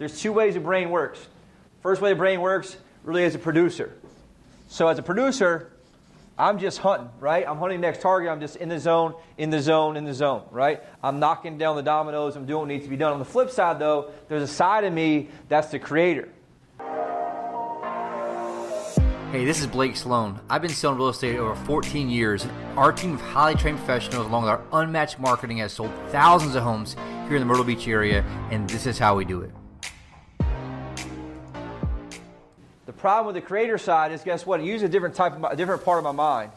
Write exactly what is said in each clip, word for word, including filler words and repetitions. There's two ways the brain works. First way the brain works really as a producer. So as a producer, I'm just hunting, right? I'm hunting the next target. I'm just in the zone, in the zone, in the zone, right? I'm knocking down the dominoes. I'm doing what needs to be done. On the flip side, though, there's a side of me that's the creator. Hey, this is Blake Sloan. I've been selling real estate over fourteen years. Our team of highly trained professionals, along with our unmatched marketing, has sold thousands of homes here in the Myrtle Beach area, and this is how we do it. The problem with the creator side is, guess what? It uses a different type, of, a different part of my mind.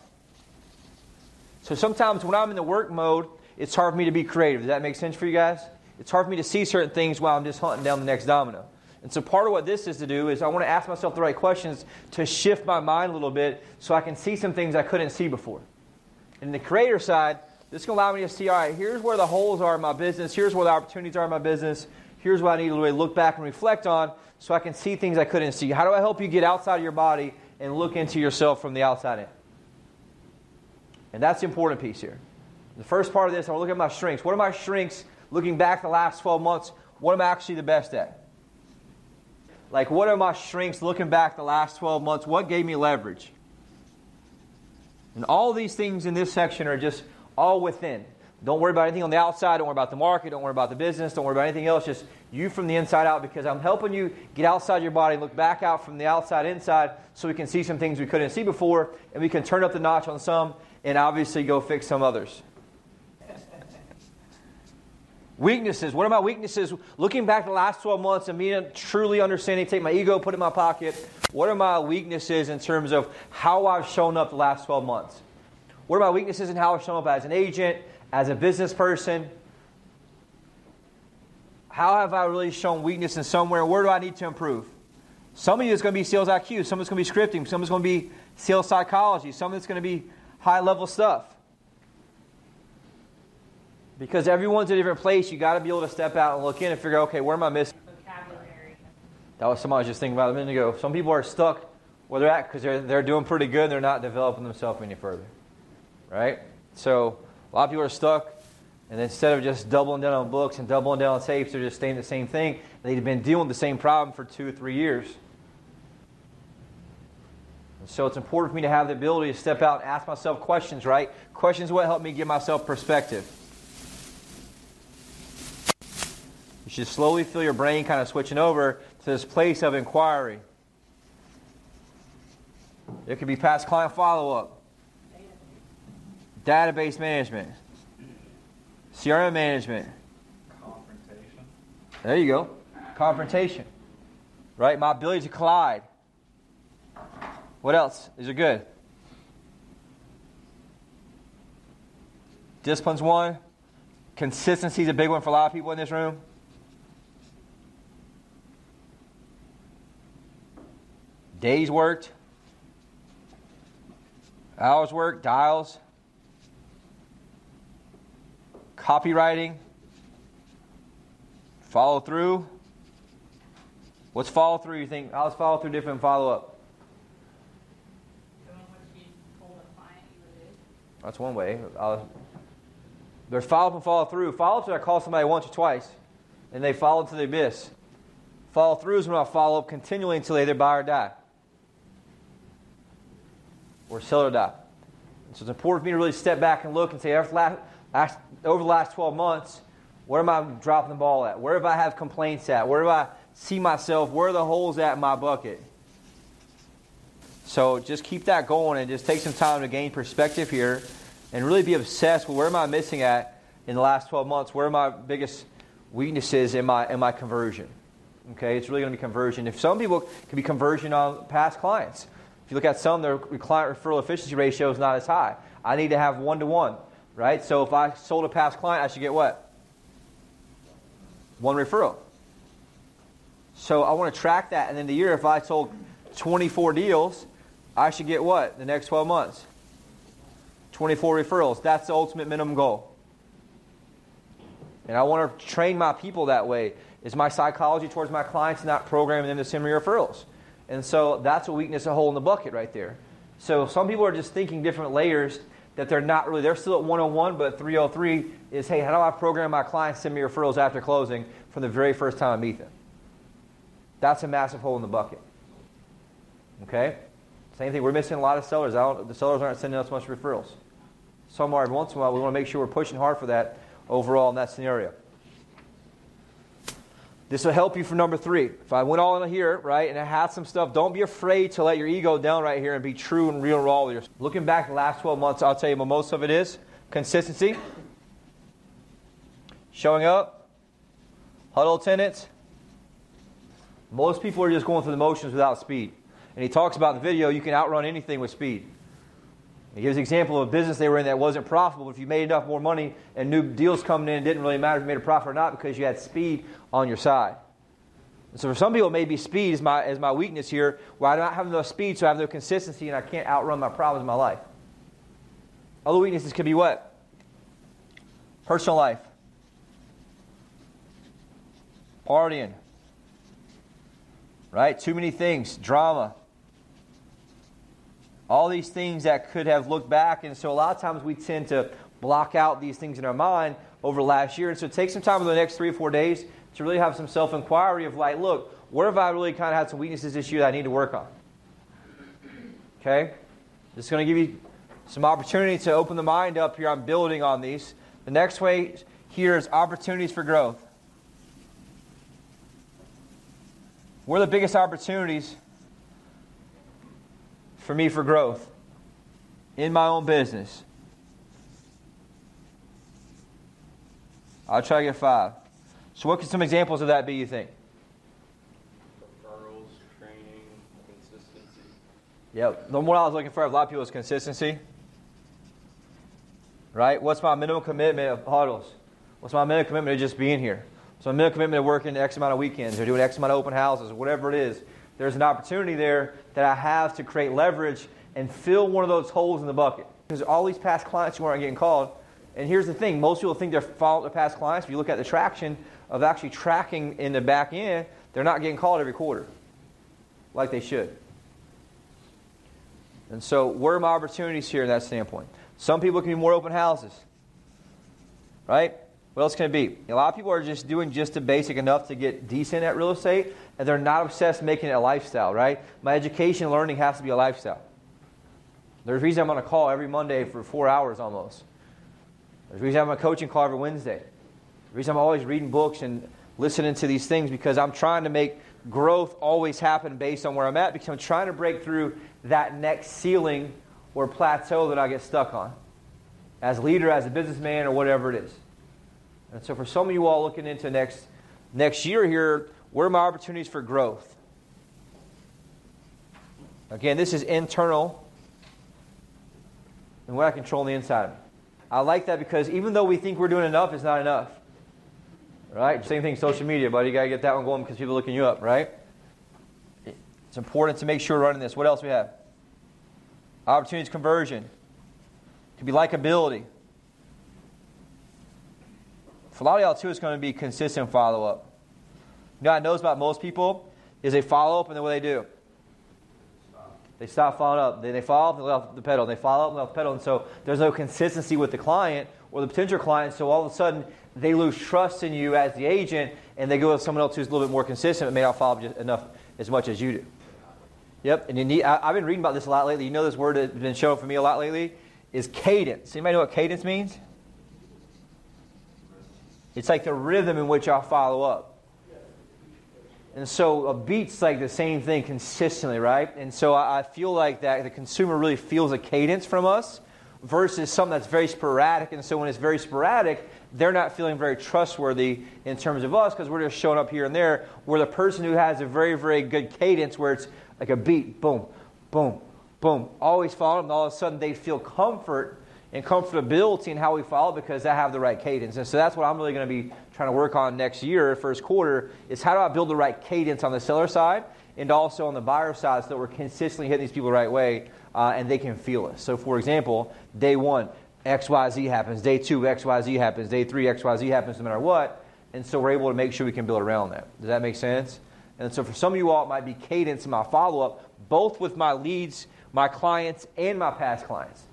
So sometimes when I'm in the work mode, it's hard for me to be creative. Does that make sense for you guys? It's hard for me to see certain things while I'm just hunting down the next domino. And so part of what this is to do is I want to ask myself the right questions to shift my mind a little bit so I can see some things I couldn't see before. And the creator side, this can allow me to see, all right, here's where the holes are in my business. Here's where the opportunities are in my business. Here's what I need to really look back and reflect on so I can see things I couldn't see. How do I help you get outside of your body and look into yourself from the outside in? And that's the important piece here. The first part of this, I want to look at my strengths. What are my strengths looking back the last twelve months? What am I actually the best at? Like, what are my strengths looking back the last twelve months? What gave me leverage? And all these things in this section are just all within. Don't worry about anything on the outside. Don't worry about the market. Don't worry about the business. Don't worry about anything else. Just you from the inside out, because I'm helping you get outside your body, look back out from the outside inside so we can see some things we couldn't see before, and we can turn up the notch on some and obviously go fix some others. Weaknesses. What are my weaknesses? Looking back the last twelve months and me truly understanding, take my ego, put it in my pocket. What are my weaknesses in terms of how I've shown up the last twelve months? What are my weaknesses in how I've shown up as an agent, as a business person? How have I really shown weakness in somewhere? Where do I need to improve? Some of you, it's going to be sales I Q. Some of it's going to be scripting. Some of it's going to be sales psychology. Some of it's going to be high-level stuff. Because everyone's a different place. You got to be able to step out and look in and figure out, okay, where am I missing? Vocabulary. That was something I was just thinking about a minute ago. Some people are stuck where they're at because they're, they're doing pretty good and they're not developing themselves any further. Right? So a lot of people are stuck, and instead of just doubling down on books and doubling down on tapes, they're just staying the same thing. They've been dealing with the same problem for two or three years. And so it's important for me to have the ability to step out and ask myself questions, right? Questions will help me give myself perspective. You should slowly feel your brain kind of switching over to this place of inquiry. It could be past client follow-up, database management, C R M management. Confrontation. There you go. Confrontation. Right? My ability to collide. What else? These are good. Discipline's one. Consistency is a big one for a lot of people in this room. Days worked. Hours worked. Dials. Copywriting, follow through. What's follow through? You think, how's follow through different than follow up? That's one way. I'll, there's follow up and follow through. Follow up is when I call somebody once or twice and they fall into the abyss. Follow through is when I follow up continually until they either buy or die or sell or die. And so it's important for me to really step back and look and say, after last. Last, over the last twelve months, where am I dropping the ball at? Where have I have complaints at? Where do I see myself? Where are the holes at in my bucket? So just keep that going and just take some time to gain perspective here and really be obsessed with where am I missing at in the last twelve months? Where are my biggest weaknesses in my, in my conversion? Okay, it's really going to be conversion. If some people can be conversion on past clients. If you look at some, their client referral efficiency ratio is not as high. I need to have one-to-one. Right? So if I sold a past client, I should get what? One referral. So I want to track that. And then the year, if I sold twenty-four deals, I should get what? The next twelve months? twenty-four referrals. That's the ultimate minimum goal. And I want to train my people that way. Is my psychology towards my clients not programming them to send me referrals? And so that's a weakness, a hole in the bucket right there. So some people are just thinking different layers that they're not really, they're still at one oh one, but three oh three is, hey, how do I program my clients to send me referrals after closing from the very first time I meet them? That's a massive hole in the bucket. Okay? Same thing. We're missing a lot of sellers. I don't, the sellers aren't sending us much referrals. Some are. Once in a while, we want to make sure we're pushing hard for that overall in that scenario. This will help you for number three. If I went all in here, right, and I had some stuff, don't be afraid to let your ego down right here and be true and real and raw with yourself. Looking back the last twelve months, I'll tell you what most of it is. Consistency. Showing up. Huddle attendance. Most people are just going through the motions without speed. And he talks about in the video, you can outrun anything with speed. He gives an example of a business they were in that wasn't profitable. If you made enough more money and new deals coming in, it didn't really matter if you made a profit or not because you had speed on your side. And so for some people, maybe speed is my is my weakness here, where I don't have enough speed, so I have no consistency and I can't outrun my problems in my life. Other weaknesses could be what? Personal life. Partying. Right? Too many things. Drama. All these things that could have looked back. And so a lot of times we tend to block out these things in our mind over the last year. And so take some time over the next three or four days to really have some self-inquiry of like, look, where have I really kind of had some weaknesses this year that I need to work on? Okay? This is going to give you some opportunity to open the mind up here. I'm building on these. The next way here is opportunities for growth. What are the biggest opportunities for me for growth in my own business? I'll try to get five. So what could some examples of that be, you think? Referrals, training, consistency. Yeah, the one I was looking for a lot of people is consistency. Right? What's my minimum commitment of huddles? What's my minimum commitment to just being here? So a minimum commitment to working X amount of weekends or doing X amount of open houses or whatever it is. There's an opportunity there that I have to create leverage and fill one of those holes in the bucket. Because all these past clients who aren't getting called, and here's the thing, most people think they're following their past clients. If you look at the traction of actually tracking in the back end, they're not getting called every quarter like they should. And so where are my opportunities here in that standpoint? Some people can be more open houses, right? What else can it be? A lot of people are just doing just the basic enough to get decent at real estate, and they're not obsessed making it a lifestyle, right? My education learning has to be a lifestyle. There's a reason I'm on a call every Monday for four hours almost. There's a reason I'm on a coaching call every Wednesday. There's a reason I'm always reading books and listening to these things because I'm trying to make growth always happen based on where I'm at because I'm trying to break through that next ceiling or plateau that I get stuck on as a leader, as a businessman, or whatever it is. And so for some of you all looking into next next year here, where are my opportunities for growth? Again, this is internal and what I control on the inside of me. I like that because even though we think we're doing enough, it's not enough. Right? Same thing, social media, buddy. You got to get that one going because people are looking you up, right? It's important to make sure we're running this. What else we have? Opportunities, conversion. It could be likability. For a lot of y'all, too, it's going to be consistent follow-up. You know what I know about most people is they follow up, and then what do they do? Stop. They stop following up. Then they follow up, and they let off the pedal. They follow up, and let off the pedal. And so there's no consistency with the client or the potential client, so all of a sudden they lose trust in you as the agent, and they go with someone else who's a little bit more consistent but may not follow up just enough as much as you do. Yep, and you need, I, I've been reading about this a lot lately. You know this word that's been shown for me a lot lately is cadence. Anybody know what cadence means? It's like the rhythm in which I'll follow up. And so a beat's like the same thing consistently, right? And so I, I feel like that the consumer really feels a cadence from us versus something that's very sporadic. And so when it's very sporadic, they're not feeling very trustworthy in terms of us because we're just showing up here and there. We're the person who has a very, very good cadence where it's like a beat, boom, boom, boom. Always follow them, and all of a sudden they feel comfort and comfortability in how we follow because I have the right cadence. And so that's what I'm really going to be trying to work on next year, first quarter, is how do I build the right cadence on the seller side and also on the buyer side so that we're consistently hitting these people the right way uh, and they can feel us. So, for example, day one, X Y Z happens. Day two, X Y Z happens. Day three, X Y Z happens no matter what. And so we're able to make sure we can build around that. Does that make sense? And so for some of you all, it might be cadence in my follow-up, both with my leads, my clients, and my past clients.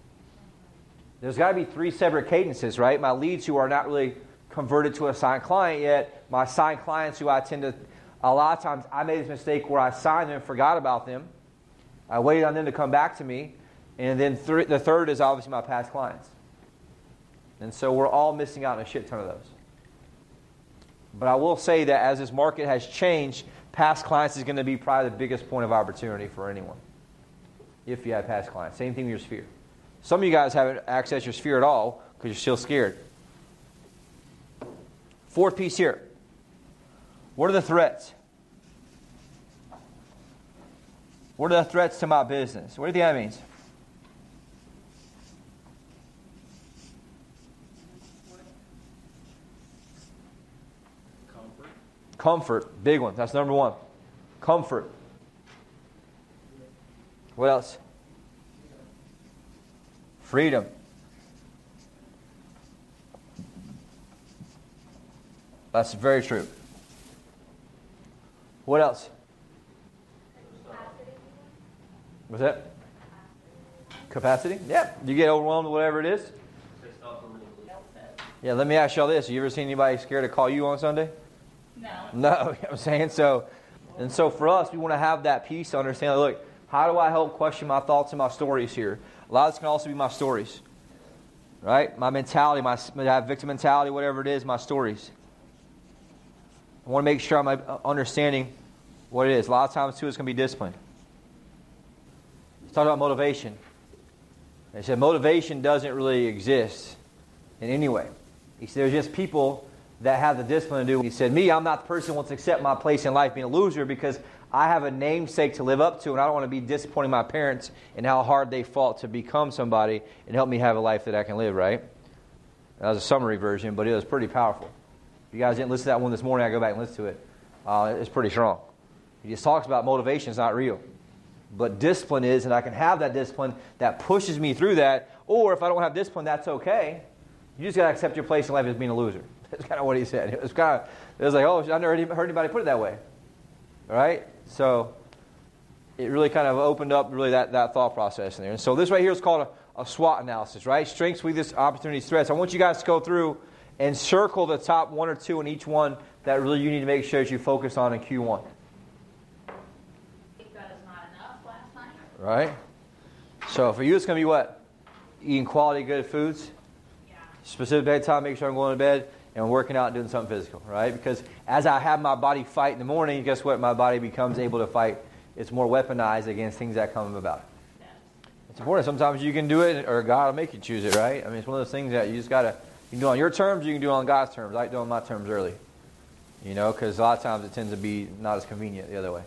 There's got to be three separate cadences, right? My leads who are not really converted to a signed client yet, my signed clients who I tend to A lot of times I made this mistake where I signed them and forgot about them. I waited on them to come back to me. And then th- the third is obviously my past clients. And so we're all missing out on a shit ton of those. But I will say that as this market has changed, past clients is going to be probably the biggest point of opportunity for anyone. If you have past clients. Same thing with your sphere. Some of you guys haven't accessed your sphere at all because you're still scared. Fourth piece here. What are the threats? What are the threats to my business? What do you think that means? Comfort. Comfort. Big one. That's number one. Comfort. What else? Freedom. That's very true. What else? What's that? Capacity? Yeah. You get overwhelmed with whatever it is? Yeah, let me ask y'all this. Have you ever seen anybody scared to call you on Sunday? No. No, you know what I'm saying? So, and so for us, we want to have that piece to understand, like, look, how do I help question my thoughts and my stories here? A lot of this can also be my stories, right? My mentality, my, my victim mentality, whatever it is, my stories. I want to make sure I'm understanding what it is. A lot of times, too, it's going to be discipline. Let's talk about motivation. They said motivation doesn't really exist in any way. He said there's just people that have the discipline to do. He said, me, I'm not the person who wants to accept my place in life being a loser because I have a namesake to live up to, and I don't want to be disappointing my parents in how hard they fought to become somebody and help me have a life that I can live, right? That was a summary version, but it was pretty powerful. If you guys didn't listen to that one this morning, I go back and listen to it. Uh, it's pretty strong. He just talks about motivation is not real. But discipline is, and I can have that discipline that pushes me through that, or if I don't have discipline, that's okay. You just got to accept your place in life as being a loser. That's kind of what he said. It was kind of, it was like, oh, I've never heard anybody put it that way. All right? So it really kind of opened up really that, that thought process in there. And so this right here is called a, a SWOT analysis, right? Strengths, weaknesses, opportunities, threats. I want you guys to go through and circle the top one or two in each one that really you need to make sure that you focus on in Q one. I think that is not enough last night. Right? So for you, it's going to be what? Eating quality, good foods. Yeah. Specific bedtime, make sure I'm going to bed. And working out and doing something physical, right? Because as I have my body fight in the morning, guess what? My body becomes able to fight. It's more weaponized against things that come about. It's important. Sometimes you can do it, or God will make you choose it, right? I mean, it's one of those things that you just got to, you can do it on your terms, you can do it on God's terms. I like doing my terms early, you know, because a lot of times it tends to be not as convenient the other way,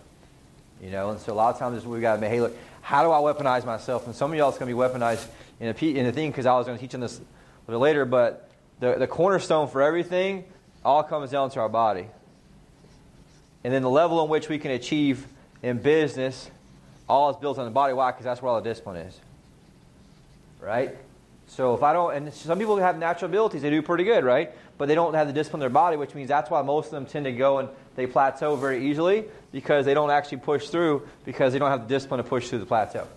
you know? And so a lot of times we've got to make, hey, look, how do I weaponize myself? And some of y'all is going to be weaponized in a, in a thing because I was going to teach on this a little later, but The, the cornerstone for everything all comes down to our body. And then the level in which we can achieve in business, all is built on the body. Why? Because that's where all the discipline is. Right? So if I don't, and some people have natural abilities, they do pretty good, right? But they don't have the discipline in their body, which means that's why most of them tend to go and they plateau very easily because they don't actually push through because they don't have the discipline to push through the plateau.